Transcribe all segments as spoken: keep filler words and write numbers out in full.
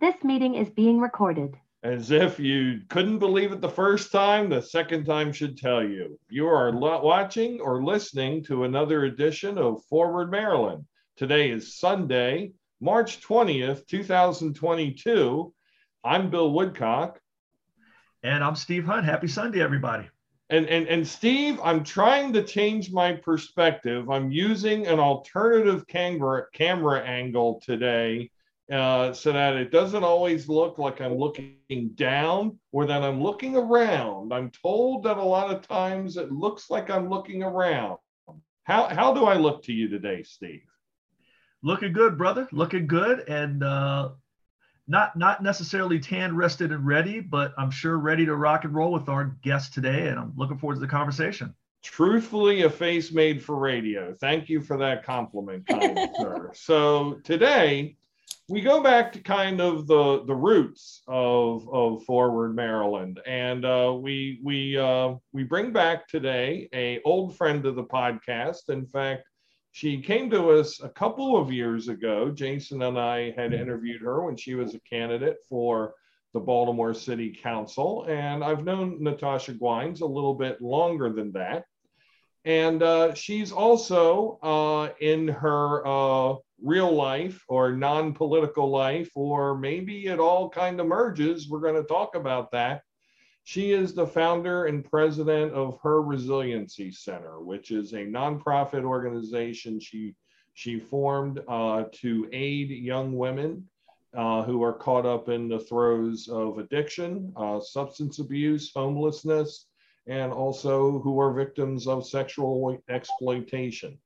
This meeting is being recorded. As if you couldn't believe it the first time, the second time should tell you. You are lo- watching or listening to another edition of Forward Maryland. Today is Sunday, March twentieth, two thousand twenty-two. I'm Bill Woodcock. And I'm Steve Hunt. Happy Sunday, everybody. And, and, and Steve, I'm trying to change my perspective. I'm using an alternative camera, camera angle today. Uh, so that it doesn't always look like I'm looking down or that I'm looking around. I'm told that a lot of times it looks like I'm looking around. How how do I look to you today, Steve? Looking good, brother. Looking good, and uh, not not necessarily tan, rested, and ready, but I'm sure ready to rock and roll with our guest today, and I'm looking forward to the conversation. Truthfully, a face made for radio. Thank you for that compliment, kind sir. So today, we go back to kind of the, the roots of, of Forward Maryland, and uh, we we uh, we bring back today an old friend of the podcast. In fact, she came to us a couple of years ago. Jason and I had interviewed her when she was a candidate for the Baltimore City Council, and I've known Natasha Gwines a little bit longer than that. And uh, she's also uh, in her uh, real life or non-political life, or maybe it all kind of merges. We're going to talk about that. She is the founder and president of Her Resiliency Center, which is a nonprofit organization she she formed uh, to aid young women uh, who are caught up in the throes of addiction, uh, substance abuse, homelessness, and also who are victims of sexual exploitation.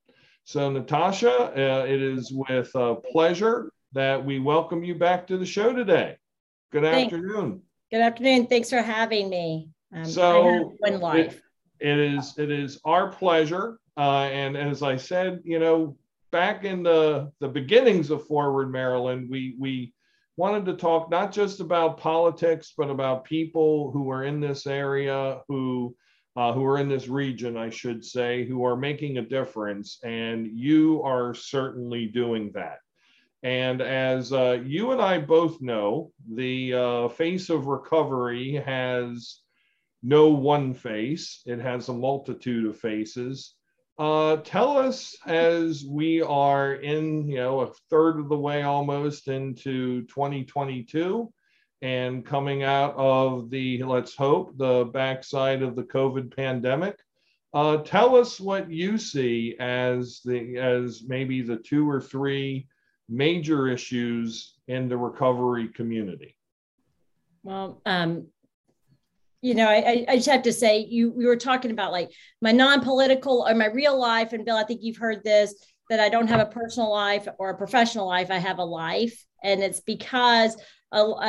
So Natasha, uh, it is with uh, pleasure that we welcome you back to the show today. Good Thanks. afternoon. Good afternoon. Thanks for having me. Um, so I have one life. It, it is it is our pleasure. Uh, and as I said, you know, back in the, the beginnings of Forward Maryland, we we wanted to talk not just about politics, but about people who are in this area, who Uh, who are in this region, I should say, who are making a difference, and you are certainly doing that. And as uh, you and I both know, the uh, face of recovery has no one face, it has a multitude of faces. Uh, tell us, as we are in, you know, a third of the way almost into twenty twenty-two, and coming out of the, let's hope, the backside of the COVID pandemic. Uh, tell us what you see as the as maybe the two or three major issues in the recovery community. Well, um, you know, I, I just have to say, you we were talking about like my non-political or my real life, and Bill, I think you've heard this, that I don't have a personal life or a professional life, I have a life. And it's because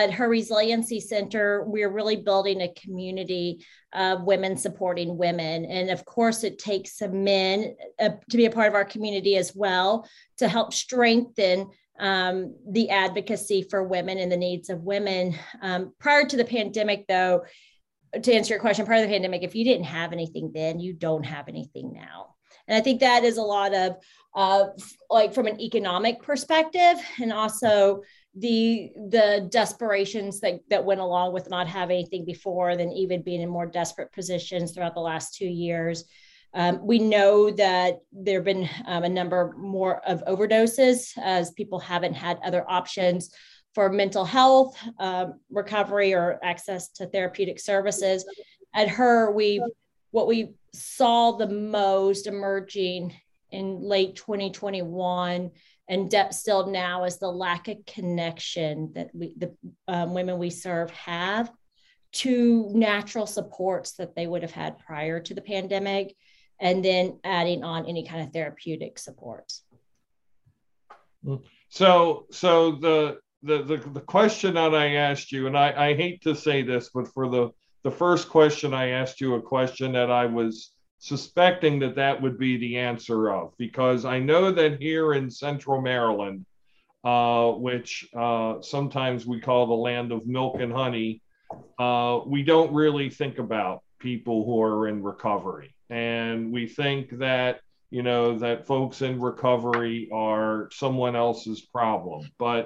at Her Resiliency Center, we're really building a community of women supporting women. And of course, it takes some men uh, to be a part of our community as well to help strengthen um, the advocacy for women and the needs of women. Um, prior to the pandemic, though, to answer your question, prior to the pandemic, if you didn't have anything then, you don't have anything now. And I think that is a lot of, uh, like from an economic perspective, and also the the desperations that, that went along with not having anything before, than even being in more desperate positions throughout the last two years. Um, we know that there have been um, a number more of overdoses as people haven't had other options for mental health, um, recovery, or access to therapeutic services. At Her, we what we saw the most emerging in late twenty twenty-one and de- still now is the lack of connection that we, the um, women we serve have to natural supports that they would have had prior to the pandemic, and then adding on any kind of therapeutic supports. So, so the the the, the question that I asked you, and I, I hate to say this, but for the The first question I asked you, a question that I was suspecting that that would be the answer of, because I know that here in Central Maryland, uh, which uh, sometimes we call the land of milk and honey, uh, we don't really think about people who are in recovery. And we think that, you know, that folks in recovery are someone else's problem. But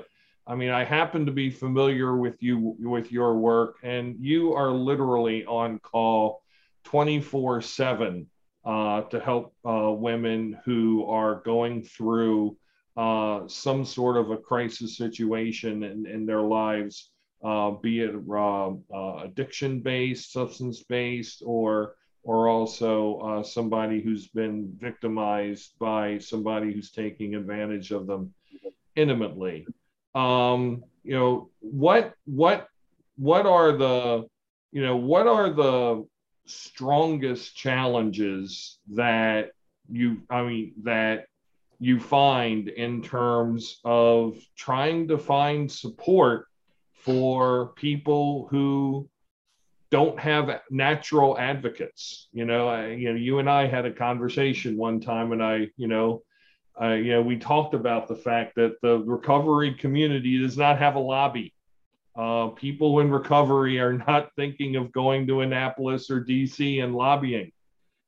I mean, I happen to be familiar with you, with your work, and you are literally on call twenty-four seven uh, to help uh, women who are going through uh, some sort of a crisis situation in, in their lives, uh, be it uh, uh, addiction-based, substance-based, or or also uh, somebody who's been victimized by somebody who's taking advantage of them intimately. Um, you know, what, what, what are the, you know, what are the strongest challenges that you, I mean, that you find in terms of trying to find support for people who don't have natural advocates? You know, I, you know, you and I had a conversation one time, and I, you know, Uh, you know, we talked about the fact that the recovery community does not have a lobby. Uh, people in recovery are not thinking of going to Annapolis or D C and lobbying.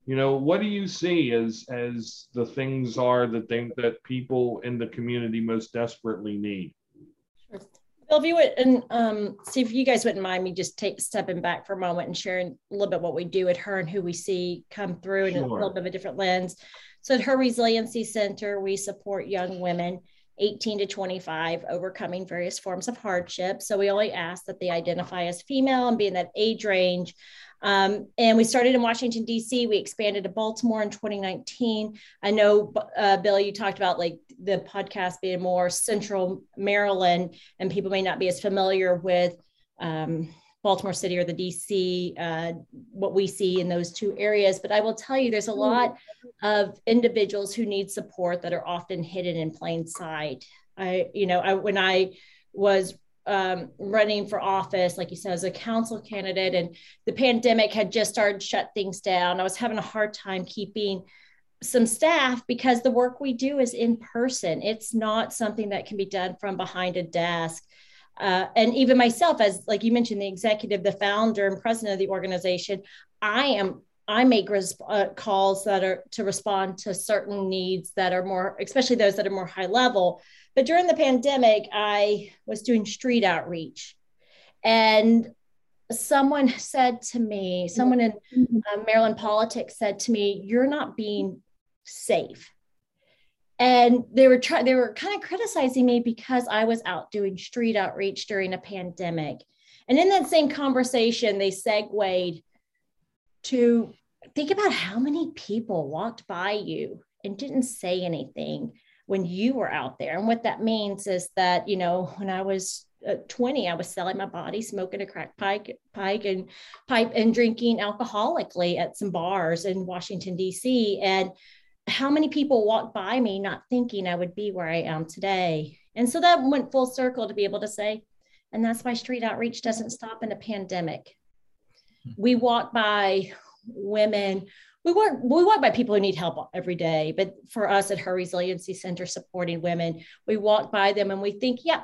You know, what do you see as as the things are that they, that people in the community most desperately need? Sure. Bill, if you would, and um, see if you guys wouldn't mind me just take, stepping back for a moment and sharing a little bit what we do at Her and who we see come through in sure. a little bit of a different lens. So at Her Resiliency Center, we support young women eighteen to twenty-five overcoming various forms of hardship. So we only ask that they identify as female and be in that age range. Um, and we started in Washington, D C. We expanded to Baltimore in twenty nineteen. I know, uh, Bill, you talked about like the podcast being more central Maryland, and people may not be as familiar with um, Baltimore City or the D C, uh, what we see in those two areas. But I will tell you, there's a lot of individuals who need support that are often hidden in plain sight. I, you know, I, when I was um, running for office, like you said, as a council candidate, and the pandemic had just started to shut things down, I was having a hard time keeping some staff because the work we do is in person. It's not something that can be done from behind a desk. Uh, and even myself, as like you mentioned, the executive, the founder and president of the organization, I am I make resp- uh, calls that are to respond to certain needs that are more, especially those that are more high level. But during the pandemic, I was doing street outreach, and someone said to me, someone in uh, Maryland politics said to me, "You're not being safe." And they were trying, they were kind of criticizing me because I was out doing street outreach during a pandemic. And in that same conversation, they segued to think about how many people walked by you and didn't say anything when you were out there. And what that means is that, you know, when I was twenty, I was selling my body, smoking a crack pipe, pipe and pipe and drinking alcoholically at some bars in Washington, D C. And how many people walked by me not thinking I would be where I am today? And so that went full circle to be able to say, and that's why street outreach doesn't stop in a pandemic. We walk by women, we walk, we walk by people who need help every day. But for us at Her Resiliency Center supporting women, we walk by them and we think, yeah,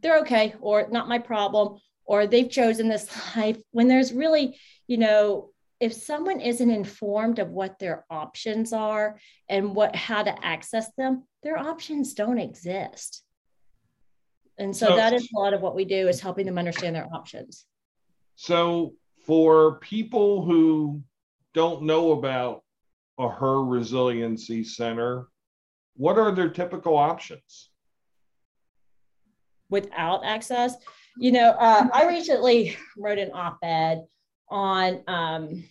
they're okay, or not my problem, or they've chosen this life. When there's really, you know, if someone isn't informed of what their options are and what, how to access them, their options don't exist. And so, so that is a lot of what we do, is helping them understand their options. So for people who don't know about a Her Resiliency Center, what are their typical options? Without access? You know, uh, I recently wrote an op-ed on um,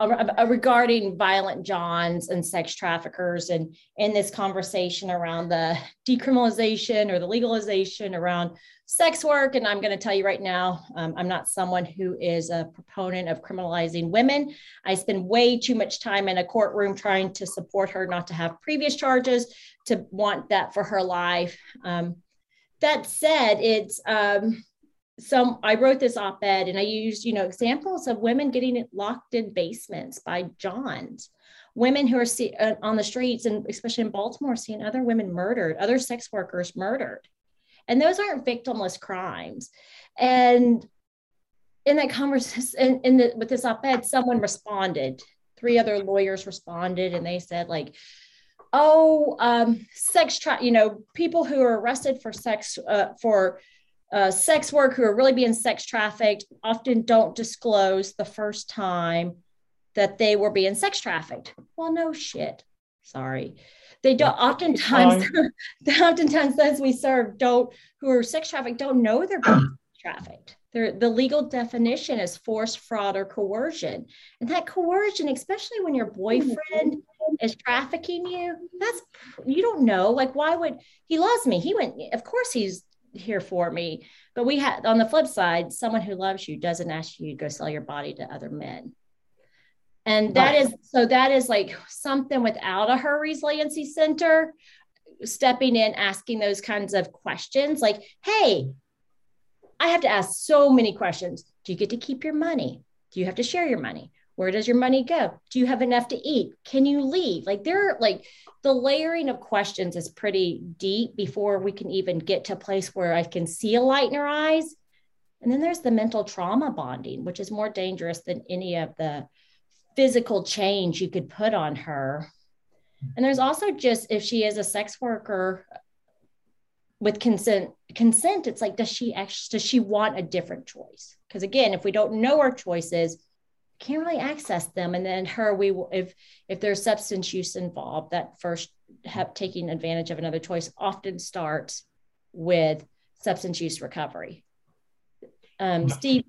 uh, uh, regarding violent Johns and sex traffickers, and in this conversation around the decriminalization or the legalization around sex work. And I'm going to tell you right now, um, I'm not someone who is a proponent of criminalizing women. I spend way too much time in a courtroom trying to support her not to have previous charges, to want that for her life. Um, that said, it's... Um, So I wrote this op-ed, and I used, you know, examples of women getting locked in basements by Johns, women who are see, uh, on the streets, and especially in Baltimore, seeing other women murdered, other sex workers murdered. And those aren't victimless crimes. And in that conversation, in, in the, with this op-ed, someone responded, three other lawyers responded, and they said, like, oh, um, sex tra-, you know, people who are arrested for sex, uh, for uh, sex work, who are really being sex trafficked, often don't disclose the first time that they were being sex trafficked. Well, no shit. Sorry. They don't, oftentimes, oftentimes those we serve don't, who are sex trafficked, don't know they're being trafficked. They're, the legal definition is force, fraud, or coercion. And that coercion, especially when your boyfriend is trafficking you, that's, you don't know. Like, why would, he loves me. He went, of course he's here for me. But we had, on the flip side, someone who loves you doesn't ask you to go sell your body to other men. And that is, so that is like something without a Her Resiliency Center stepping in, asking those kinds of questions. Like, hey, I have to ask so many questions. Do you get to keep your money? Do you have to share your money? Where does your money go? Do you have enough to eat? Can you leave? Like, there, like the layering of questions is pretty deep before we can even get to a place where I can see a light in her eyes. And then there's the mental trauma bonding, which is more dangerous than any of the physical change you could put on her. And there's also just, if she is a sex worker with consent, consent, it's like, does she actually, does she want a different choice? Because again, if we don't know our choices, can't really access them. And then her, we will, if, if there's substance use involved, that first have taking advantage of another choice often starts with substance use recovery. Um, Steve.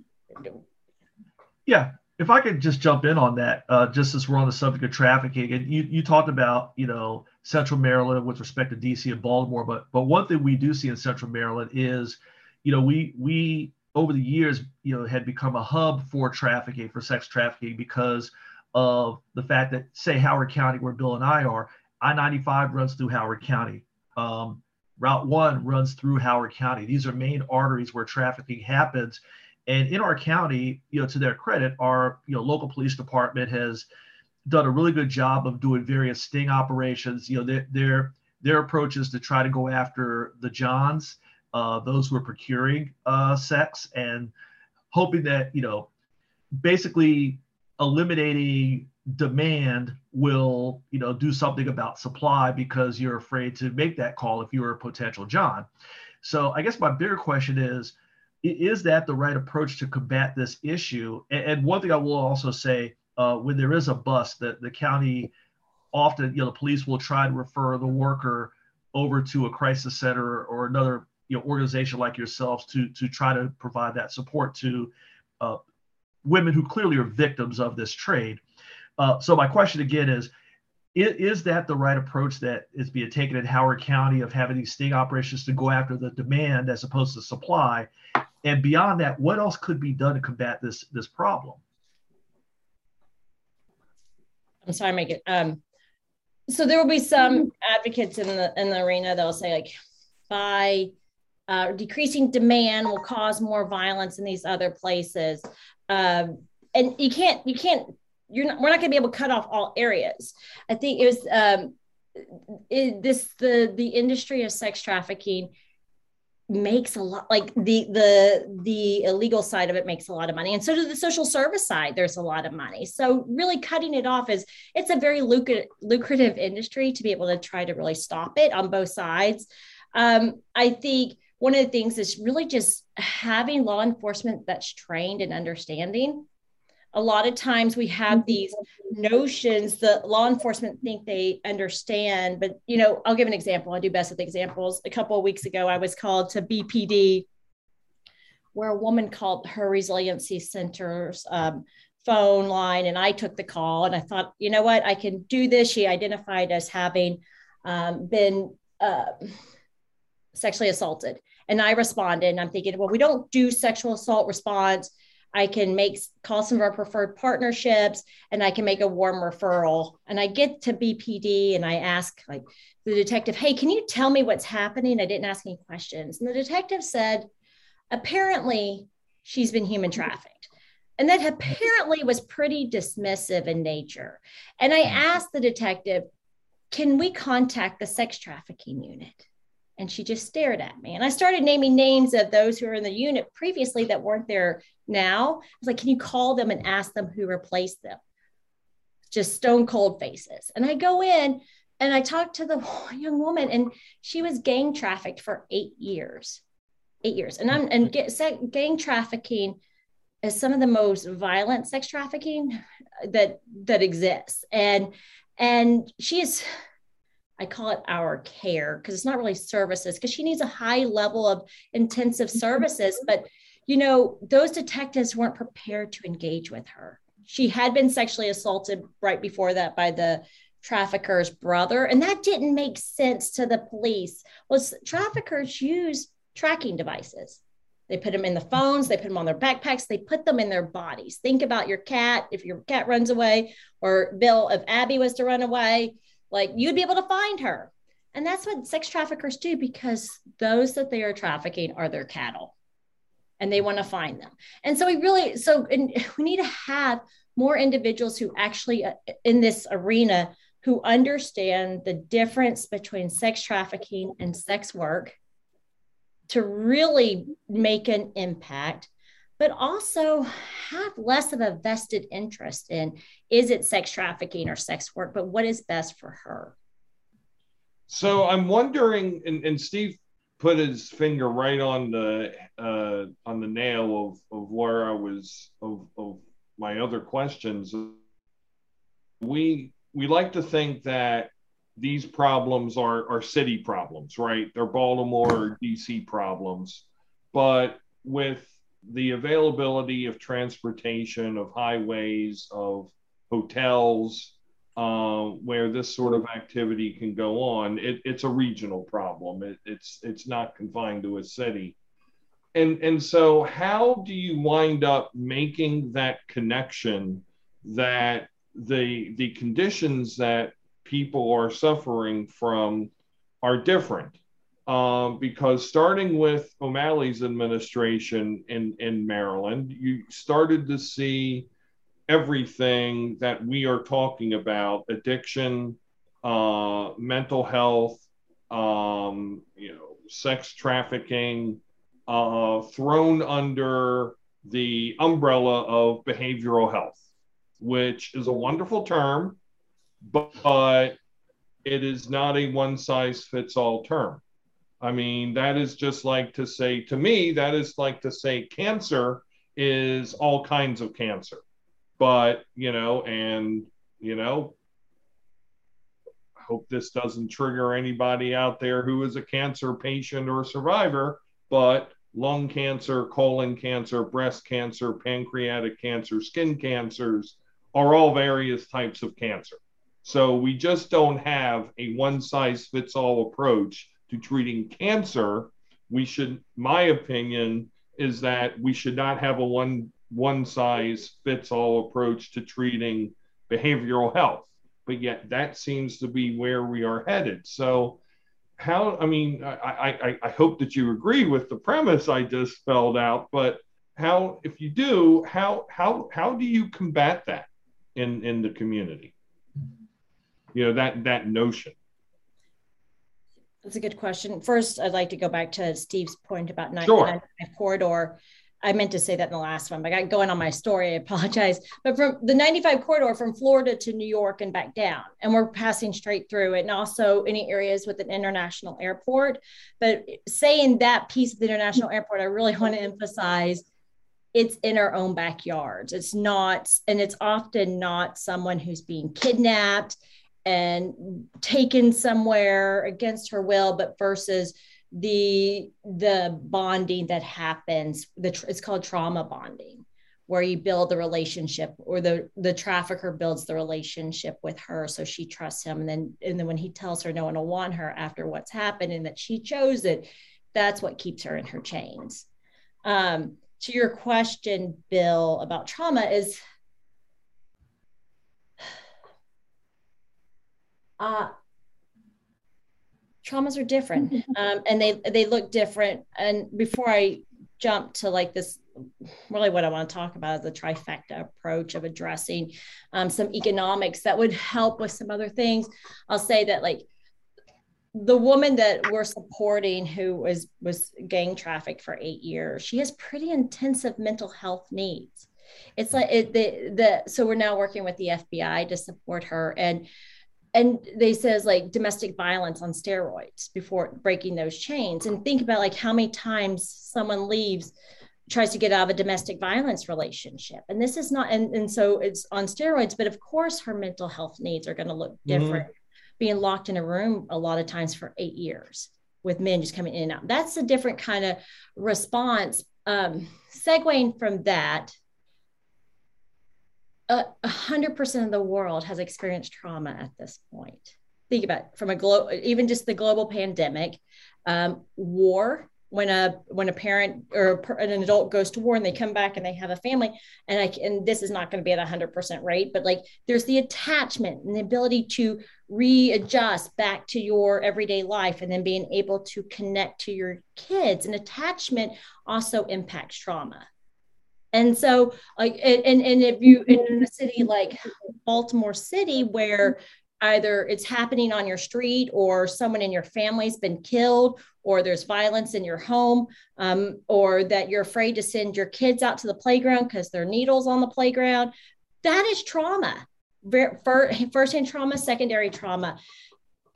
Yeah. If I could just jump in on that, uh, just as we're on the subject of trafficking, and you, you talked about, you know, Central Maryland with respect to D C and Baltimore, but but one thing we do see in Central Maryland is, you know, we we over the years, you know, had become a hub for trafficking, for sex trafficking, because of the fact that, say, Howard County, where Bill and I are, I ninety-five runs through Howard County, um, Route One runs through Howard County. These are main arteries where trafficking happens. And in our county, you know, to their credit, our, you know, local police department has done a really good job of doing various sting operations. You know, their their, their approach is to try to go after the Johns, uh, those who are procuring uh, sex, and hoping that, you know, basically eliminating demand will, you know, do something about supply, because you're afraid to make that call if you're a potential John. So I guess my bigger question is, is that the right approach to combat this issue? And, and one thing I will also say, uh, when there is a bust, the, the county often, you know, the police will try to refer the worker over to a crisis center or another, you know, organization like yourselves to, to try to provide that support to uh, women who clearly are victims of this trade. Uh, so my question again is, is, is that the right approach that is being taken in Howard County, of having these sting operations to go after the demand as opposed to supply? And beyond that, what else could be done to combat this this problem? I'm sorry, make it. Um, so there will be some advocates in the in the arena that will say, like, by uh, decreasing demand will cause more violence in these other places, um, and you can't you can't you're not we're not going to be able to cut off all areas. I think it was um, it, this the the industry of sex trafficking makes a lot, like the the the illegal side of it makes a lot of money, and so does the social service side. There's a lot of money, so really cutting it off is, it's a very lucrative lucrative industry to be able to try to really stop it on both sides. um I think one of the things is really just having law enforcement that's trained in understanding. A lot of times we have these notions that law enforcement think they understand, but, you know, I'll give an example. I do best with examples. A couple of weeks ago, I was called to B P D, where a woman called Her Resiliency Center's um, phone line, and I took the call, and I thought, you know what, I can do this. She identified as having um, been uh, sexually assaulted, and I responded, and I'm thinking, well, we don't do sexual assault response. I can make call some of our preferred partnerships, and I can make a warm referral. And I get to B P D and I ask, like, the detective, hey, can you tell me what's happening? I didn't ask any questions. And the detective said, apparently she's been human trafficked. And that apparently was pretty dismissive in nature. And I asked the detective, can we contact the sex trafficking unit? And she just stared at me. And I started naming names of those who were in the unit previously that weren't there now. I was like, can you call them and ask them who replaced them? Just stone cold faces. And I go in, And I talked to the young woman, and she was gang trafficked for eight years, eight years. And I'm and get, gang trafficking is some of the most violent sex trafficking that that exists. And and she is, I call it our care, because it's not really services, because she needs a high level of intensive services. But you know, those detectives weren't prepared to engage with her. She had been sexually assaulted right before that by the trafficker's brother, and that didn't make sense to the police. Well, traffickers use tracking devices. They put them in the phones, they put them on their backpacks, they put them in their bodies. Think about your cat, if your cat runs away, or Bill, if Abby was to run away, like you'd be able to find her. And that's what sex traffickers do, because those that they are trafficking are their cattle, and they want to find them. And so we really, so and we need to have more individuals who actually uh, in this arena who understand the difference between sex trafficking and sex work to really make an impact, but also have less of a vested interest in, is it sex trafficking or sex work, but what is best for her? So I'm wondering, and, and Steve put his finger right on the uh, on the nail of, of where I was, of, of my other questions. We we like to think that these problems are, are city problems, right? They're Baltimore or D C problems. But with the availability of transportation, of highways, of hotels, uh, where this sort of activity can go on, it, it's a regional problem. It, it's it's not confined to a city. And, and so how do you wind up making that connection that the the conditions that people are suffering from are different, um, because starting with O'Malley's administration in, in Maryland, you started to see everything that we are talking about, addiction, uh, mental health, um, you know, sex trafficking, uh, thrown under the umbrella of behavioral health, which is a wonderful term, but it is not a one-size-fits-all term. I mean, that is just like to say, to me, that is like to say cancer is all kinds of cancer. But, you know, and, you know, I hope this doesn't trigger anybody out there who is a cancer patient or survivor, but lung cancer, colon cancer, breast cancer, pancreatic cancer, skin cancers are all various types of cancer. So we just don't have a one-size-fits-all approach to treating cancer. We should, my opinion is that we should not have a one, one-size-fits-all approach to treating behavioral health, but yet that seems to be where we are headed. So how, I mean, I, I, I hope that you agree with the premise I just spelled out, but how, if you do, how, how, how do you combat that in, in the community? You know, that that notion? That's a good question. First, I'd like to go back to Steve's point about ninety-nine corridor. I meant to say that in the last one, but I got going on my story, I apologize. But from the ninety-five corridor from Florida to New York and back down, and we're passing straight through it, and also any areas with an international airport. But saying that piece of the international airport, I really want to emphasize it's in our own backyards. It's not, and it's often not someone who's being kidnapped and taken somewhere against her will, but versus the the bonding that happens, the it's called trauma bonding, where you build the relationship, or the the trafficker builds the relationship with her, so she trusts him, and then and then when he tells her no one will want her after what's happened and that she chose it, that's what keeps her in her chains. Um, to your question, Bill, about trauma is, Uh, traumas are different, um, and they they look different. And before I jump to like this, really what I want to talk about is the trifecta approach of addressing um, some economics that would help with some other things. I'll say that like the woman that we're supporting who was, was gang trafficked for eight years, she has pretty intensive mental health needs. It's like it, the the so we're now working with the F B I to support her, and And they says like domestic violence on steroids before breaking those chains. And think about like how many times someone leaves, tries to get out of a domestic violence relationship. And this is not, and, and so it's on steroids, but of course her mental health needs are going to look different. Mm-hmm. Being locked in a room a lot of times for eight years with men just coming in and out. That's a different kind of response. Um, segueing from that, a hundred percent of the world has experienced trauma at this point. Think about it, from a global, even just the global pandemic, um, war, when a, when a parent or an adult goes to war and they come back and they have a family, and I and this is not going to be at a hundred percent rate, but like there's the attachment and the ability to readjust back to your everyday life and then being able to connect to your kids, and attachment also impacts trauma. And so like, and, and if you in a city like Baltimore City, where either it's happening on your street or someone in your family's been killed, or there's violence in your home, um, or that you're afraid to send your kids out to the playground because there are needles on the playground, that is trauma, firsthand trauma, secondary trauma.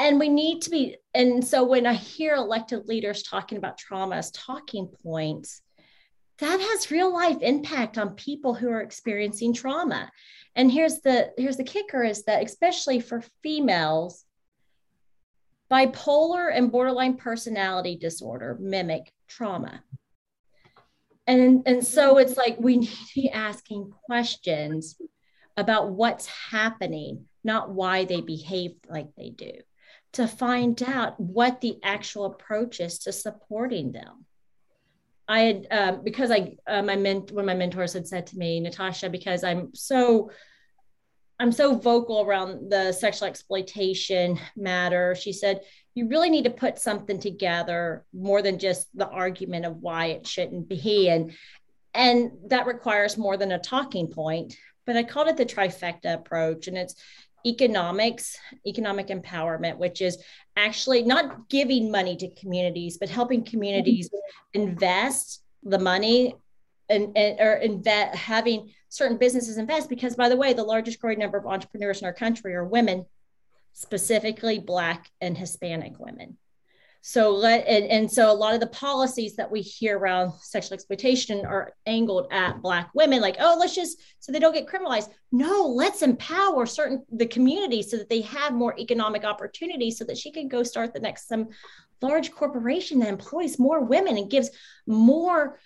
And we need to be, and so when I hear elected leaders talking about trauma as talking points, that has real life impact on people who are experiencing trauma. And here's the, here's the kicker is that, especially for females, bipolar and borderline personality disorder mimic trauma. And, and so it's like, we need to be asking questions about what's happening, not why they behave like they do, to find out what the actual approach is to supporting them. I had, um, because I, uh, my ment- one of my mentors had said to me, Natasha, because I'm so, I'm so vocal around the sexual exploitation matter, she said, you really need to put something together more than just the argument of why it shouldn't be. And, and that requires more than a talking point, but I called it the trifecta approach. And it's economics, economic empowerment, which is actually not giving money to communities, but helping communities invest the money and, and or invest, having certain businesses invest, because by the way, the largest growing number of entrepreneurs in our country are women, specifically Black and Hispanic women. So let, and, and so a lot of the policies that we hear around sexual exploitation are angled at Black women, like, oh, let's just, so they don't get criminalized. No, let's empower certain, the community so that they have more economic opportunities, so that she can go start the next, some large corporation that employs more women and gives more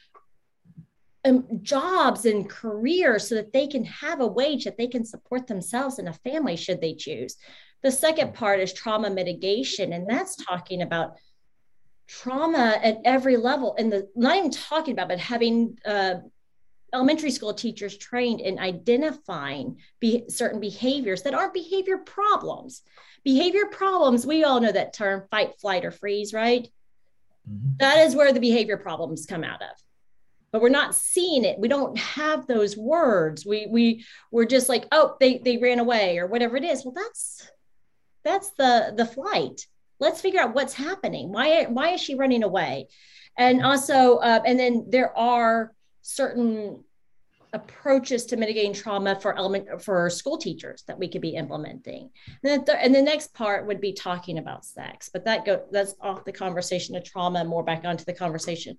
um, jobs and careers so that they can have a wage that they can support themselves and a family should they choose. The second part is trauma mitigation, and that's talking about trauma at every level. And the, not even talking about, but having uh, elementary school teachers trained in identifying be- certain behaviors that aren't behavior problems. Behavior problems, we all know that term, fight, flight, or freeze, right? Mm-hmm. That is where the behavior problems come out of. But we're not seeing it. We don't have those words. We, we, we're just like, oh, they, they ran away or whatever it is. Well, that's... That's the, the flight. Let's figure out what's happening. Why, why is she running away? And also, uh, and then there are certain approaches to mitigating trauma for element for school teachers that we could be implementing. And, th- and the next part would be talking about sex, but that go that's off the conversation of trauma, more back onto the conversation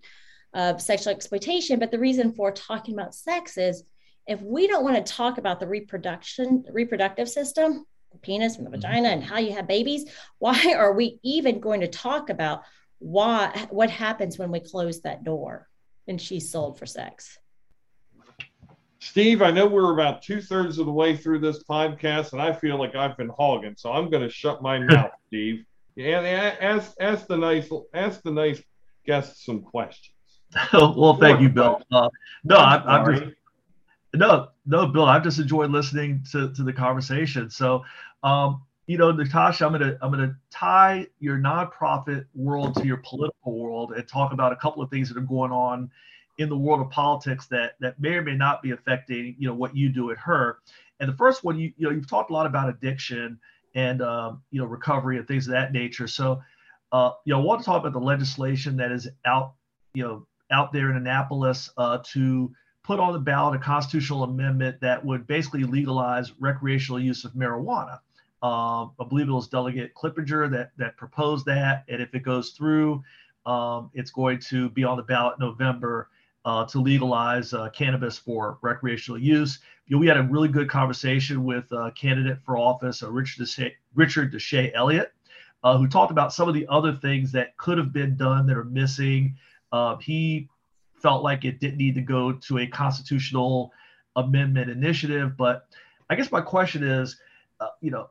of sexual exploitation. But the reason for talking about sex is if we don't want to talk about the reproduction, reproductive system, penis and the vagina and how you have babies, why are we even going to talk about why, what happens when we close that door and she's sold for sex? Steve, I know we're about two thirds of the way through this podcast and I feel like I've been hogging, so I'm going to shut my mouth, Steve. And ask, ask the nice, ask the nice guests some questions. Well, thank you, Bill. Uh, no, I'm, I'm just, no, no, Bill, I've just enjoyed listening to, to the conversation. So, um, you know, Natasha, I'm going to I'm going to tie your nonprofit world to your political world and talk about a couple of things that are going on in the world of politics that that may or may not be affecting, you know, what you do at Her. And the first one, you, you know, you've talked a lot about addiction and, um, you know, recovery and things of that nature. So, uh, you know, I want to talk about the legislation that is out, you know, out there in Annapolis uh, to put on the ballot a constitutional amendment that would basically legalize recreational use of marijuana. Uh, I believe it was Delegate Clippinger that, that proposed that. And if it goes through, um, it's going to be on the ballot in November uh, to legalize uh, cannabis for recreational use. You know, we had a really good conversation with a candidate for office, uh, Richard DeShay, Richard DeShay Elliott, uh, who talked about some of the other things that could have been done that are missing. Uh, he felt like it didn't need to go to a constitutional amendment initiative. But I guess my question is, uh, you know,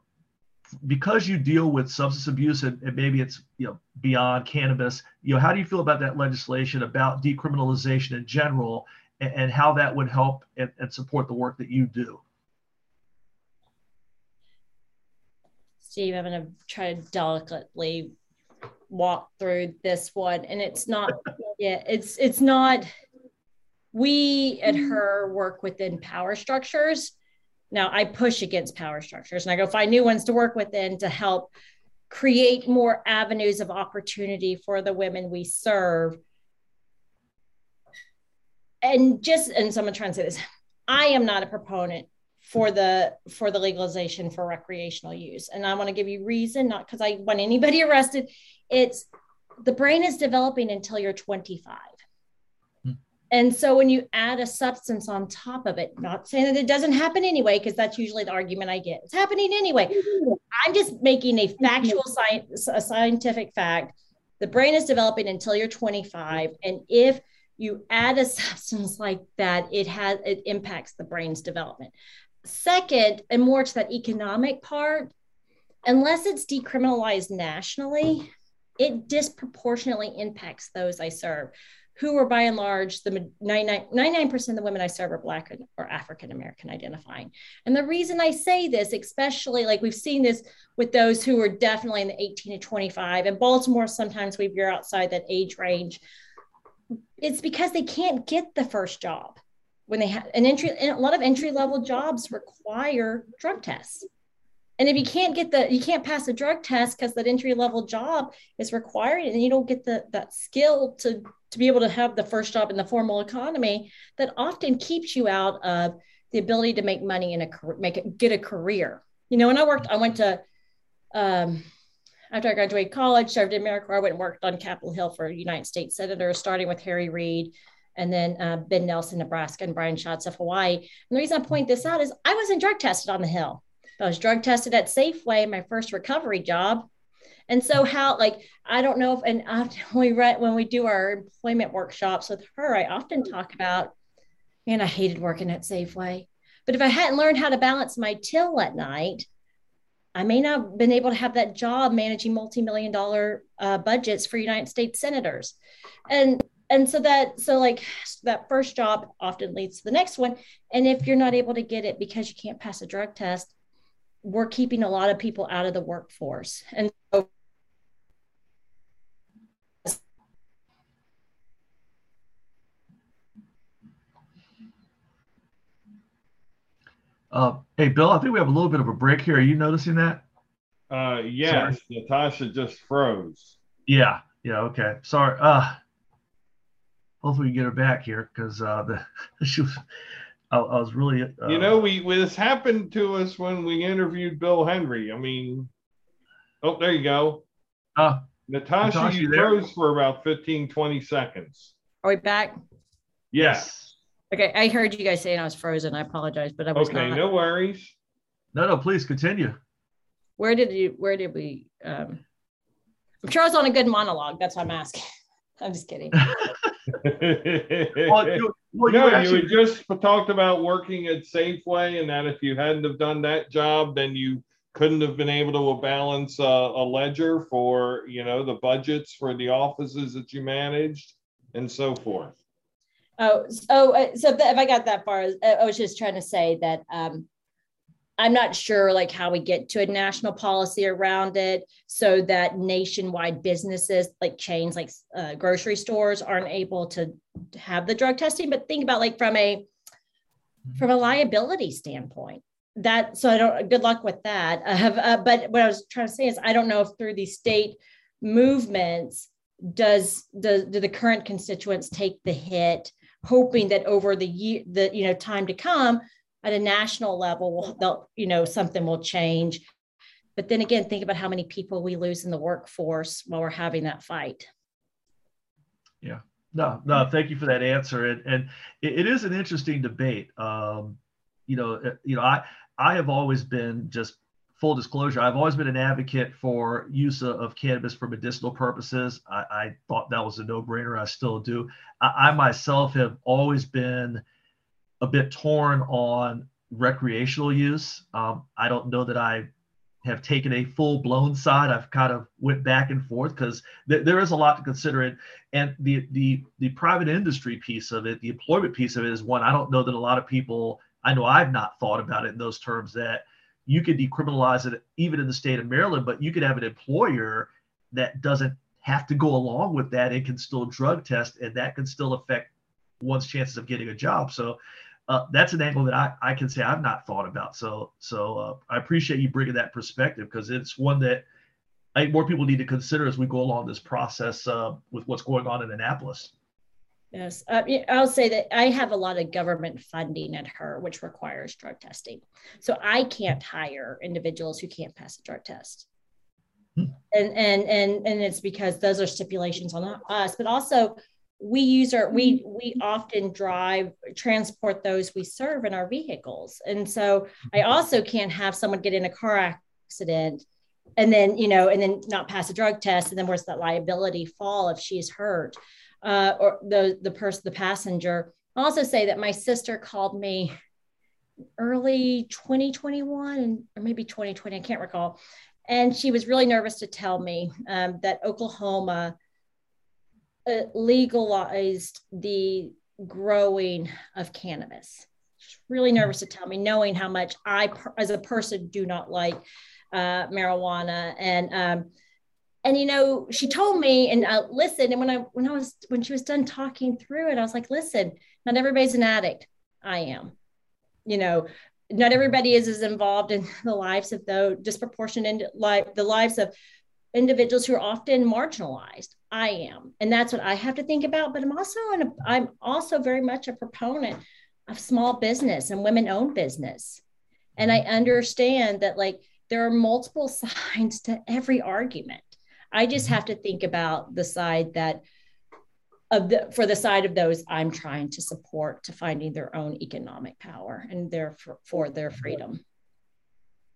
because you deal with substance abuse and, and maybe it's, you know, beyond cannabis, you know, how do you feel about that legislation about decriminalization in general and, and how that would help and, and support the work that you do? Steve, I'm going to try to delicately walk through this one. And it's not, yeah, it's, it's not, we at Her work within power structures. Now, I push against power structures and I go find new ones to work within to help create more avenues of opportunity for the women we serve. And just, and someone trying to say this, I am not a proponent for the, for the legalization for recreational use. And I want to give you reason, not because I want anybody arrested. It's the brain is developing until you're twenty-five. And so when you add a substance on top of it, not saying that it doesn't happen anyway, because that's usually the argument I get. It's happening anyway. I'm just making a factual science, a scientific fact. The brain is developing until you're twenty-five. And if you add a substance like that, it has, it impacts the brain's development. Second, and more to that economic part, unless it's decriminalized nationally, it disproportionately impacts those I serve, who are by and large, the ninety-nine percent of the women I serve are Black or African-American identifying. And the reason I say this, especially like we've seen this with those who are definitely in the eighteen to twenty-five, in Baltimore, sometimes we veer outside that age range. It's because they can't get the first job when they have an entry, and a lot of entry-level jobs require drug tests. And if you can't get the, you can't pass a drug test because that entry level job is required and you don't get the, that skill to, to be able to have the first job in the formal economy, that often keeps you out of the ability to make money and a, make it, get a career. You know, when I worked, I went to, um, after I graduated college, served in AmeriCorps, I went and worked on Capitol Hill for United States senators, starting with Harry Reid, and then uh, Ben Nelson, Nebraska, and Brian Schatz of Hawaii. And the reason I point this out is I wasn't drug tested on the Hill. I was drug tested at Safeway, my first recovery job. And so how, like, I don't know if, and often we read, when we do our employment workshops with Her, I often talk about, man, I hated working at Safeway, but if I hadn't learned how to balance my till at night, I may not have been able to have that job managing multi-million dollar uh, budgets for United States senators. And And so that, so like that first job often leads to the next one. And if you're not able to get it because you can't pass a drug test, we're keeping a lot of people out of the workforce. And so uh, hey, Bill, I think we have a little bit of a break here. Are you noticing that? Uh, yes, sorry. Natasha just froze. Yeah, yeah, okay. Sorry. Uh, hopefully we can get her back here because uh, the she was. I, I was really. Uh, you know, we, we this happened to us when we interviewed Bill Henry. I mean, oh, there you go. Uh, Natasha, Natasha, you there? Froze for about fifteen, twenty seconds. Are we back? Yes. Okay, I heard you guys saying I was frozen. I apologize, but I was okay, not. No worries. No, no, please continue. Where did you? Where did we? Um, I'm sure I was on a good monologue. That's why I'm asking. I'm just kidding. well, you, well, no, you, actually, you just talked about working at Safeway, and that if you hadn't have done that job, then you couldn't have been able to balance uh, a ledger for, you know, the budgets for the offices that you managed, and so forth. Oh, oh, uh, so if I got that far, I was just trying to say that um, I'm not sure like how we get to a national policy around it so that nationwide businesses like chains, like uh, grocery stores aren't able to have the drug testing, but think about like from a, from a liability standpoint that, so I don't, good luck with that. I have, uh, but what I was trying to say is, I don't know if through these state movements, does, does do the current constituents take the hit, hoping that over the year, the, you know, time to come, at a national level, they'll, you know, something will change. But then again, think about how many people we lose in the workforce while we're having that fight. Yeah, no, no, thank you for that answer. And, and it, it is an interesting debate. Um, you know, you know, I, I have always been, just full disclosure, I've always been an advocate for use of, of cannabis for medicinal purposes. I, I thought that was a no-brainer. I still do. I, I myself have always been a bit torn on recreational use. Um, I don't know that I have taken a full-blown side. I've kind of went back and forth because th- there is a lot to consider. It. And the, the, the private industry piece of it, the employment piece of it, is one I don't know that a lot of people, I know I've not thought about it in those terms, that you could decriminalize it even in the state of Maryland, but you could have an employer that doesn't have to go along with that. It can still drug test, and that can still affect one's chances of getting a job. So uh, that's an angle that I, I can say I've not thought about. So so uh, I appreciate you bringing that perspective, because it's one that I think more people need to consider as we go along this process uh, with what's going on in Annapolis. Yes, uh, I'll say that I have a lot of government funding at Her, which requires drug testing. So I can't hire individuals who can't pass a drug test. Hmm. And, and and and it's because those are stipulations on us, but also we use our, we, we often drive, transport those we serve in our vehicles. And so I also can't have someone get in a car accident and then, you know, and then not pass a drug test. And then where's that liability fall if she's hurt? Uh, or the the person, the passenger. I'll also say that my sister called me early twenty twenty-one, or maybe twenty twenty, I can't recall. And she was really nervous to tell me um, that Oklahoma uh, legalized the growing of cannabis. She's really nervous to tell me, knowing how much I, per- as a person, do not like uh, marijuana. And um, And, you know, she told me, and I listened. And when I, when I was, when she was done talking through it, I was like, listen, not everybody's an addict. I am, you know, not everybody is as involved in the lives of those disproportionate life, the lives of individuals who are often marginalized. I am. And that's what I have to think about. But I'm also, an, I'm also very much a proponent of small business and women owned business. And I understand that, like, there are multiple sides to every argument. I just have to think about the side that of the, for the side of those I'm trying to support, to finding their own economic power and their, for, for their freedom.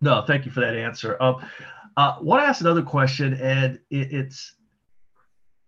No, thank you for that answer. Um, uh, I want to ask another question, and it, it's,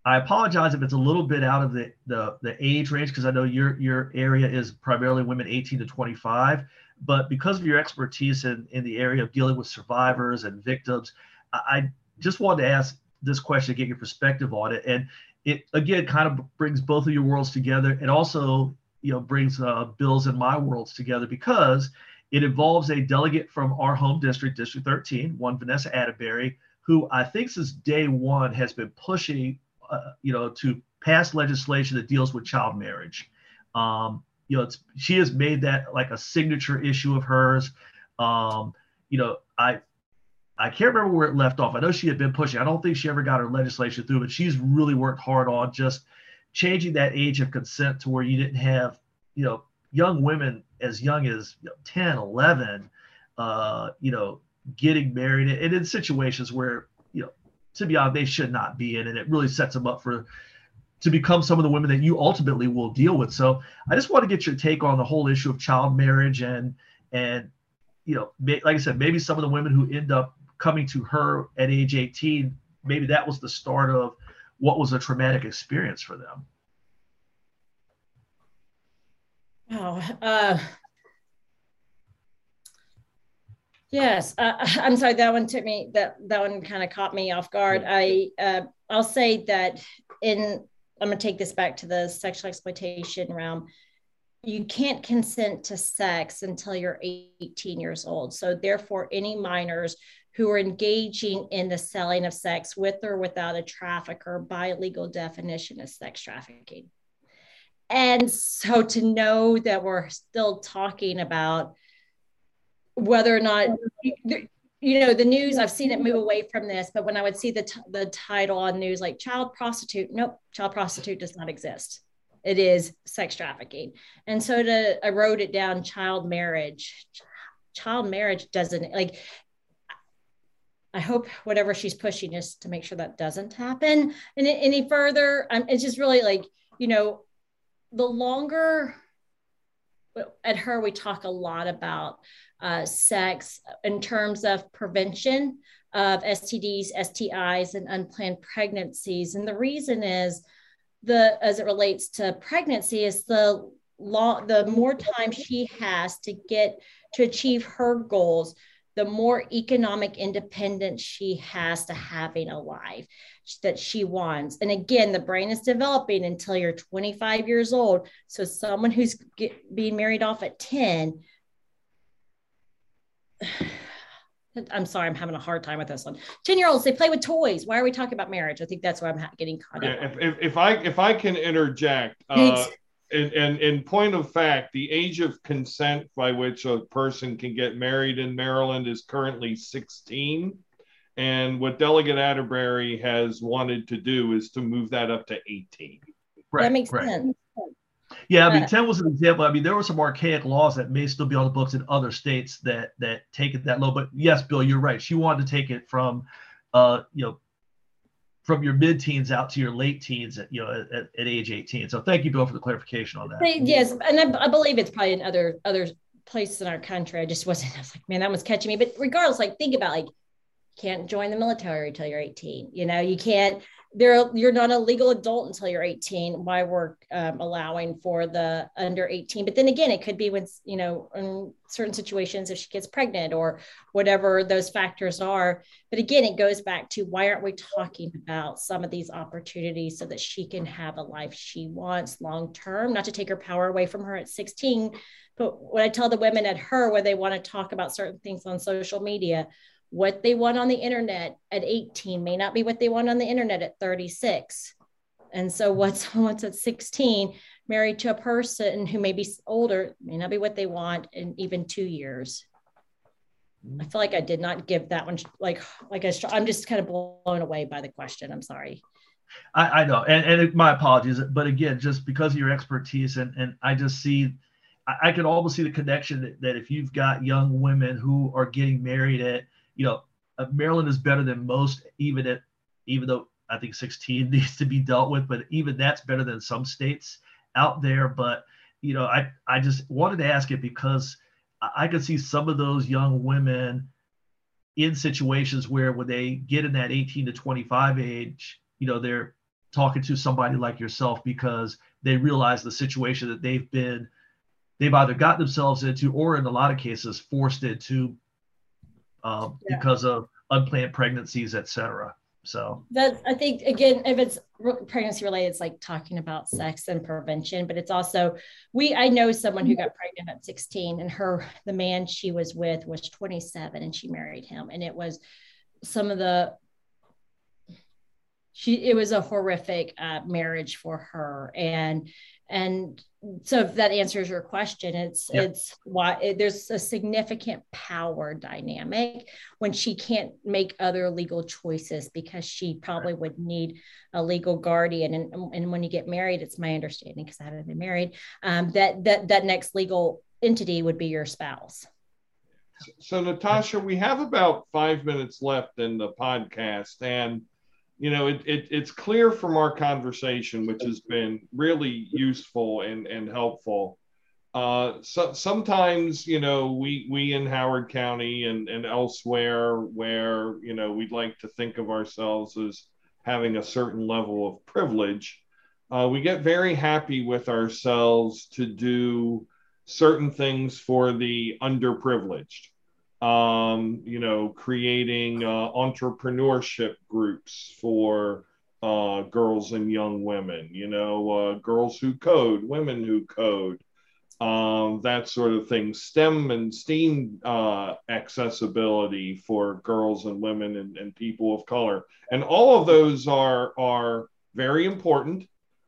I apologize if it's a little bit out of the, the, the age range, because I know your, your area is primarily women eighteen to twenty-five, but because of your expertise in, in the area of dealing with survivors and victims, I, I just wanted to ask this question to get your perspective on it. And it, again, kind of brings both of your worlds together. It also, you know, brings uh, Bill's and my worlds together, because it involves a delegate from our home district, District thirteen, one Vanessa Atterbury, who I think since day one has been pushing, uh, you know, to pass legislation that deals with child marriage. Um, you know, it's, she has made that like a signature issue of hers. Um, you know, I, I can't remember where it left off. I know she had been pushing. I don't think she ever got her legislation through, but she's really worked hard on just changing that age of consent to where you didn't have, you know, young women as young as you know, ten, eleven, uh, you know, getting married, and in situations where, you know, to be honest, they should not be in, and it really sets them up for to become some of the women that you ultimately will deal with. So I just want to get your take on the whole issue of child marriage, and, and, you know, like I said, maybe some of the women who end up coming to Her at age eighteen, maybe that was the start of what was a traumatic experience for them. Wow. Uh, yes, uh, I'm sorry, that one took me, that, that one kind of caught me off guard. I, uh, I'll say that in, I'm gonna take this back to the sexual exploitation realm. You can't consent to sex until you're eighteen years old. So therefore, any minors who are engaging in the selling of sex with or without a trafficker, by legal definition, is sex trafficking. And so to know that we're still talking about whether or not, you know, the news, I've seen it move away from this, but when I would see the t- the title on news, like child prostitute, nope, child prostitute does not exist. It is sex trafficking. And so to, I wrote it down, child marriage, child marriage doesn't, like, I hope whatever she's pushing is to make sure that doesn't happen and any further. Um, it's just really like, you know, the longer at Her, we talk a lot about uh, sex in terms of prevention of S T Ds, S T Is, and unplanned pregnancies. And the reason is the, as it relates to pregnancy is the law, the more time she has to get to achieve her goals, the more economic independence she has to having a life that she wants. And again, the brain is developing until you're twenty-five years old. So someone who's get, being married off at ten, I'm sorry, I'm having a hard time with this one. ten-year-olds, they play with toys. Why are we talking about marriage? I think that's where I'm getting caught yeah, up. If, if, if, I, if I can interject, uh, and, and in point of fact, the age of consent by which a person can get married in Maryland is currently sixteen. And what Delegate Atterbury has wanted to do is to move that up to eighteen. Right, that makes right. sense. Yeah, I mean, ten was an example. I mean, there were some archaic laws that may still be on the books in other states that that take it that low. But yes, Bill, you're right. She wanted to take it from, uh, you know, from your mid-teens out to your late teens at, you know, at, at age eighteen. So thank you, Bill, for the clarification on that. Yes, and I, I believe it's probably in other other places in our country. I just wasn't. I was like, man, that was catching me. But regardless, like, think about like, you can't join the military until you're eighteen. You know, you can't. There, you're not a legal adult until you're eighteen. Why we're um, allowing for the under eighteen, but then again, it could be when, you know, in certain situations, if she gets pregnant or whatever those factors are. But again, it goes back to why aren't we talking about some of these opportunities so that she can have a life she wants long term? Not to take her power away from her at sixteen, but when I tell the women at Her, where they want to talk about certain things on social media, what they want on the internet at eighteen may not be what they want on the internet at thirty-six. And so what's, what's at sixteen, married to a person who may be older, may not be what they want in even two years. I feel like I did not give that one, like, like I, I'm just kind of blown away by the question. I'm sorry. I, I know. And, and it, my apologies. But again, just because of your expertise and, and I just see, I, I could almost see the connection that, that if you've got young women who are getting married at, you know, Maryland is better than most, even at, even though I think sixteen needs to be dealt with, but even that's better than some states out there. But, you know, I, I just wanted to ask it because I could see some of those young women in situations where when they get in that eighteen to twenty-five age, you know, they're talking to somebody like yourself because they realize the situation that they've been, they've either gotten themselves into, or in a lot of cases forced into, Um, yeah. because of unplanned pregnancies, et cetera. So that, I think, again, if it's pregnancy related, it's like talking about sex and prevention, but it's also, we, I know someone who got pregnant at sixteen and her, the man she was with was twenty-seven and she married him. And it was some of the, she, it was a horrific uh, marriage for her. And, and so if that answers your question, it's, yep. it's why it, there's a significant power dynamic when she can't make other legal choices because she probably would need a legal guardian. And, and when you get married, it's my understanding, because I haven't been married, um, that, that, that next legal entity would be your spouse. So, Natasha, we have about five minutes left in the podcast, and you know, it, it, it's clear from our conversation, which has been really useful and, and helpful. Uh, so, sometimes, you know, we we in Howard County and, and elsewhere where, you know, we'd like to think of ourselves as having a certain level of privilege, uh, we get very happy with ourselves to do certain things for the underprivileged. Um, you know, creating uh, entrepreneurship groups for uh, girls and young women, you know, uh, girls who code, women who code, um, that sort of thing. STEM and STEAM uh, accessibility for girls and women and, and people of color. And all of those are, are very important.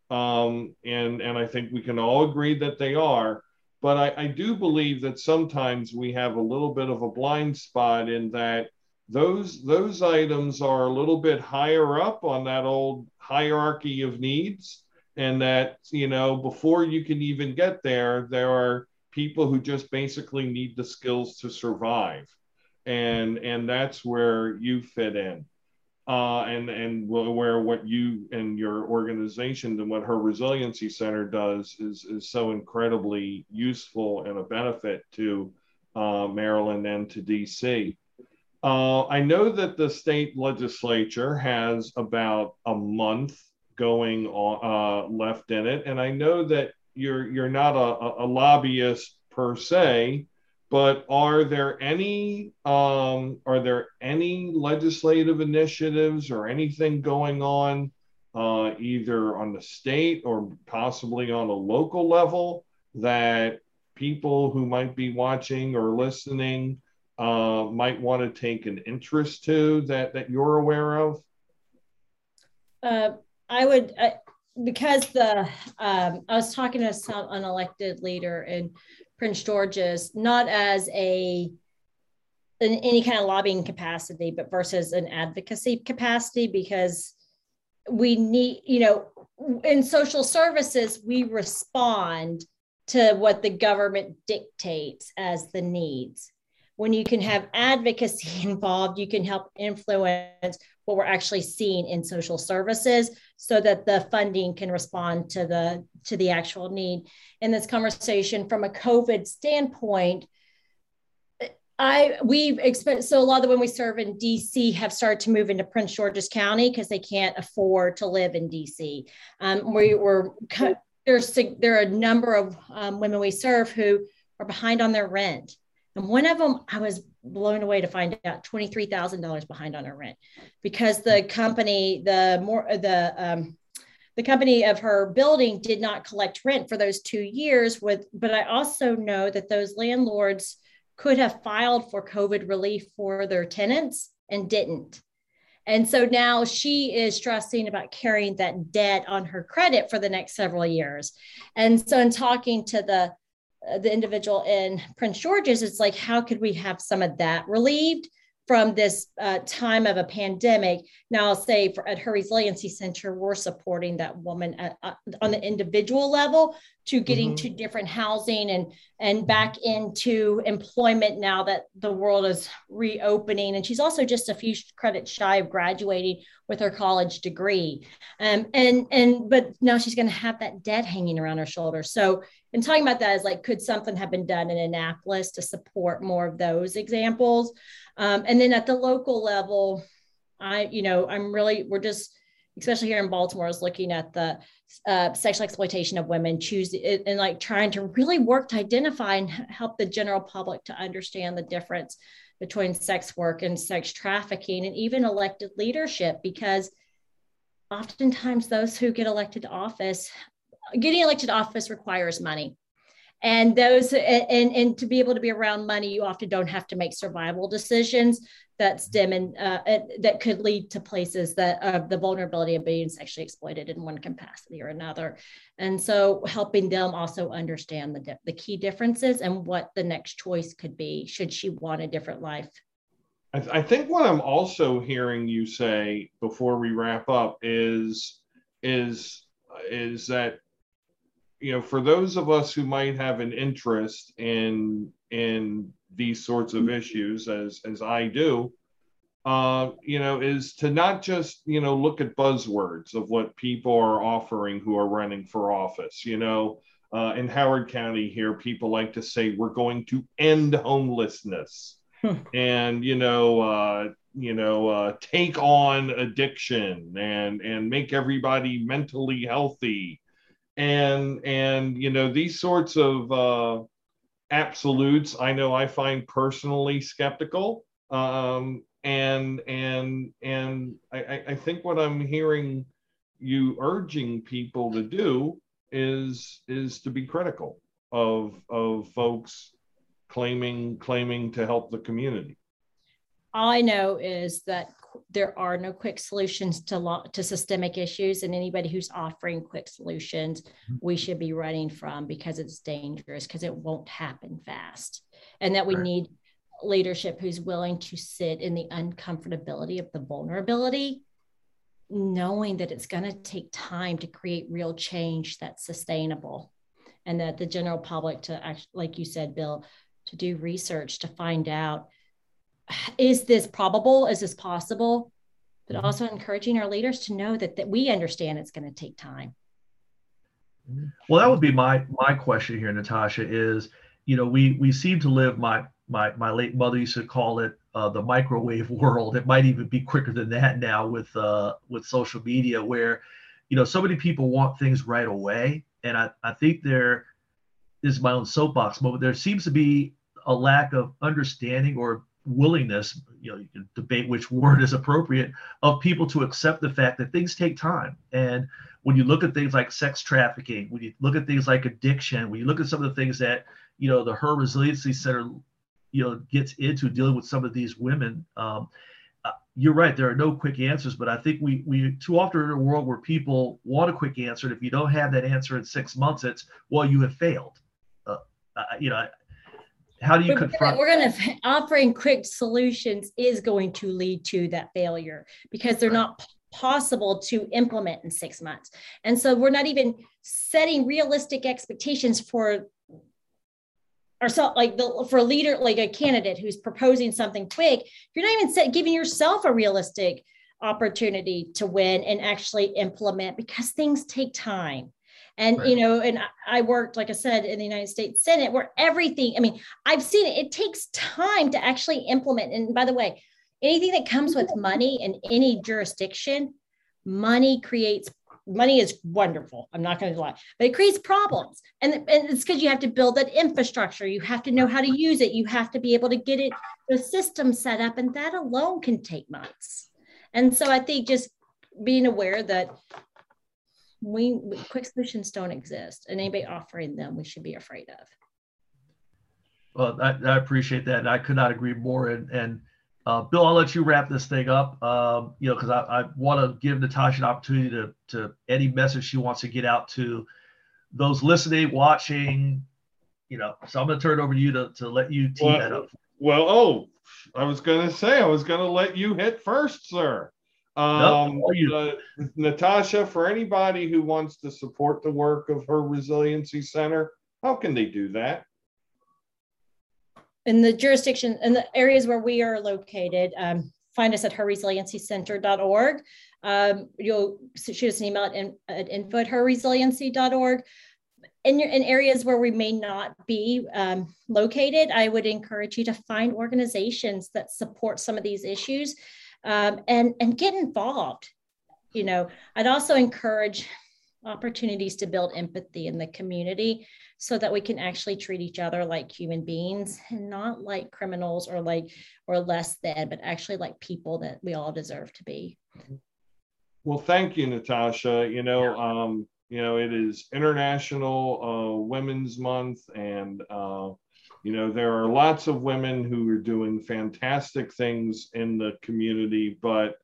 Um, and, and I think we can all agree that they are. But I, I do believe that sometimes we have a little bit of a blind spot in that those, those items are a little bit higher up on that old hierarchy of needs. And that, you know, before you can even get there, there are people who just basically need the skills to survive. and and that's where you fit in, uh, and and where what you and your organization and what Her Resiliency Center does is is so incredibly useful and a benefit to uh, Maryland and to D C. Uh, I know that the state legislature has about a month going on, uh, left in it, and I know that you're you're not a, a lobbyist per se, but are there any um, are there any legislative initiatives or anything going on uh, either on the state or possibly on a local level that people who might be watching or listening Uh, might want to take an interest to that that you're aware of? Uh, I would, uh, because the um, I was talking to some unelected leader in Prince George's, not as a in any kind of lobbying capacity, but versus an advocacy capacity, because we need, you know, in social services, we respond to what the government dictates as the needs. When you can have advocacy involved, you can help influence what we're actually seeing in social services so that the funding can respond to the, to the actual need. In this conversation, from a COVID standpoint, I we've experienced, so a lot of the women we serve in D C have started to move into Prince George's County because they can't afford to live in D C. Um, we were, there's, there are a number of um, women we serve who are behind on their rent. And one of them, I was blown away to find out twenty-three thousand dollars behind on her rent, because the company, the more the um, the company of her building did not collect rent for those two years. With, but I also know that those landlords could have filed for COVID relief for their tenants and didn't. And so now she is stressing about carrying that debt on her credit for the next several years. And so in talking to the the individual in Prince George's, it's like, how could we have some of that relieved from this uh, time of a pandemic? Now, I'll say for, at Her Resiliency Center, we're supporting that woman at, uh, on the individual level to getting mm-hmm. to different housing and, and back into employment now that the world is reopening. And she's also just a few credits shy of graduating with her college degree. Um, and, and, but now she's going to have that debt hanging around her shoulder. So, and talking about that is like, could something have been done in Annapolis to support more of those examples? Um, and then at the local level, I, you know, I'm really, we're just, especially here in Baltimore, is looking at the uh, sexual exploitation of women, choose and, and like trying to really work to identify and help the general public to understand the difference between sex work and sex trafficking, and even elected leadership, because oftentimes those who get elected to office Getting elected office requires money, and those and and to be able to be around money, you often don't have to make survival decisions that stem and uh, that could lead to places that of uh, the vulnerability of being sexually exploited in one capacity or another. And so, helping them also understand the the key differences and what the next choice could be should she want a different life. I, th- I think what I'm also hearing you say before we wrap up is is is that, you know, for those of us who might have an interest in in these sorts of issues, as as I do, uh, you know, is to not just, you know, look at buzzwords of what people are offering who are running for office. You know, uh, in Howard County here, people like to say, we're going to end homelessness huh. and, you know, uh, you know, uh, take on addiction and and make everybody mentally healthy. And, and, you know, these sorts of uh, absolutes, I know I find personally skeptical. Um, and, and, and I, I think what I'm hearing you urging people to do is, is to be critical of, of folks claiming, claiming to help the community. All I know is that there are no quick solutions to lo- to systemic issues, and anybody who's offering quick solutions, we should be running from, because it's dangerous, because it won't happen fast, and that we need leadership who's willing to sit in the uncomfortability of the vulnerability, knowing that it's going to take time to create real change that's sustainable, and that the general public to, act, like you said, Bill, to do research, to find out is this probable? Is this possible? But mm-hmm. also encouraging our leaders to know that, that we understand it's going to take time. Well, that would be my my question here, Natasha, is, you know, we we seem to live, my my my late mother used to call it uh, the microwave world. It might even be quicker than that now with uh, with social media, where, you know, so many people want things right away. And I, I think there, this is my own soapbox moment, there seems to be a lack of understanding or willingness, you know, you can debate which word is appropriate, of people to accept the fact that things take time. And when you look at things like sex trafficking, when you look at things like addiction, when you look at some of the things that, you know, the Her Resiliency Center, you know, gets into dealing with some of these women, um, uh, you're right, there are no quick answers, but I think we we too often are in a world where people want a quick answer, and if you don't have that answer in six months, it's, well, you have failed. Uh, uh, you know, how do you we're confront? Gonna, we're going to offering quick solutions is going to lead to that failure, because they're right. not possible to implement in six months. And so we're not even setting realistic expectations for ourselves, like the, for a leader, like a candidate who's proposing something quick. You're not even set, giving yourself a realistic opportunity to win and actually implement, because things take time. And, right. you know, and I worked, like I said, in the United States Senate, where everything, I mean, I've seen it, it takes time to actually implement. And by the way, anything that comes with money in any jurisdiction, money creates, money is wonderful, I'm not going to lie, but it creates problems. And, and it's because you have to build that infrastructure. You have to know how to use it. You have to be able to get it, the system set up, and that alone can take months. And so I think just being aware that We, we quick solutions don't exist, and anybody offering them, we should be afraid of. Well, I, I appreciate that, and I could not agree more. And, and uh, Bill, I'll let you wrap this thing up, um, you know, because I, I want to give Natasha an opportunity to, to any message she wants to get out to those listening, watching, you know. So I'm going to turn it over to you to, to let you tee well, that up. Well, oh, I was going to say, I was going to let you hit first, sir. Um, uh, Natasha, for anybody who wants to support the work of Her Resiliency Center, how can they do that? In the jurisdiction, in the areas where we are located, um, find us at her resiliency center dot org. Um, you'll shoot us an email at, in, at info at her resiliency dot org. In, your, in areas where we may not be um, located, I would encourage you to find organizations that support some of these issues. Um, and, and get involved. You know, I'd also encourage opportunities to build empathy in the community so that we can actually treat each other like human beings and not like criminals or like, or less than, but actually like people that we all deserve to be. Well, thank you, Natasha. You know, yeah. um, you know, it is International uh, Women's Month, and uh, you know, there are lots of women who are doing fantastic things in the community, but,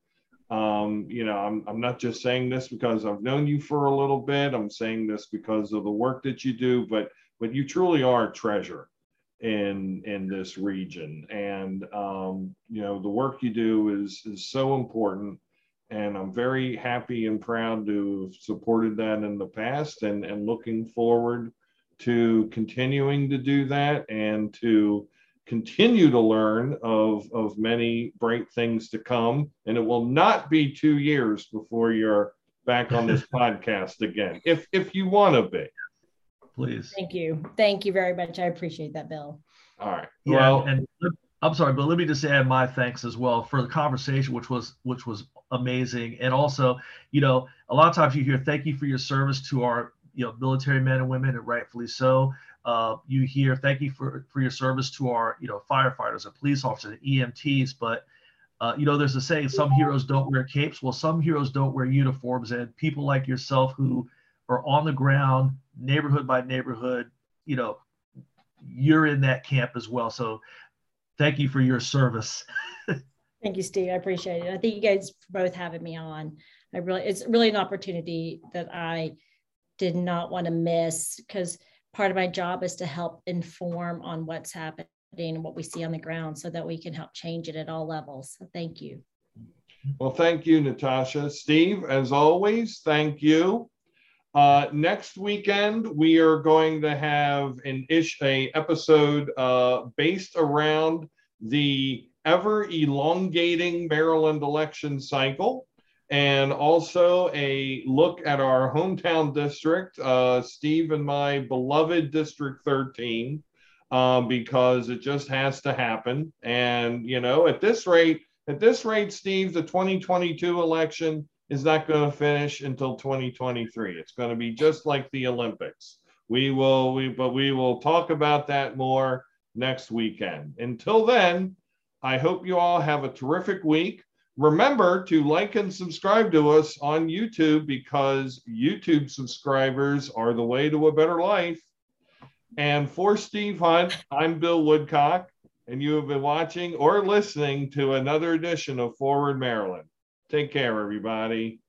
um, you know, I'm, I'm not just saying this because I've known you for a little bit. I'm saying this because of the work that you do, but, but you truly are a treasure in, in this region. And, um, you know, the work you do is, is so important, and I'm very happy and proud to have supported that in the past, and, and looking forward to continuing to do that, and to continue to learn of, of many great things to come. And it will not be two years before you're back on this podcast again, if if you want to be. Please. Thank you. Thank you very much. I appreciate that, Bill. All right. Yeah, well, and I'm sorry, but let me just add my thanks as well for the conversation, which was which was amazing. And also, you know, a lot of times you hear, thank you for your service to our, you know, military men and women, and rightfully so. Uh, you hear, thank you for, for your service to our, you know, firefighters and police officers and E M Ts. But, uh, you know, there's a saying, some heroes don't wear capes. Well, some heroes don't wear uniforms, and people like yourself who are on the ground, neighborhood by neighborhood, you know, you're in that camp as well. So thank you for your service. Thank you, Steve. I appreciate it. I thank you guys for both having me on. I really, it's really an opportunity that I did not want to miss, because part of my job is to help inform on what's happening and what we see on the ground so that we can help change it at all levels. So thank you. Well, thank you, Natasha. Steve, as always, thank you. Uh, next weekend, we are going to have an ish, a episode uh, based around the ever-elongating Maryland election cycle, and also a look at our hometown district, uh, Steve and my beloved District thirteen, uh, because it just has to happen. And, you know, at this rate, at this rate, Steve, the twenty twenty-two election is not going to finish until twenty twenty-three. It's going to be just like the Olympics. We will, we, but we will talk about that more next weekend. Until then, I hope you all have a terrific week. Remember to like and subscribe to us on YouTube, because YouTube subscribers are the way to a better life. And for Steve Hunt, I'm Bill Woodcock, and you have been watching or listening to another edition of Forward Maryland. Take care, everybody.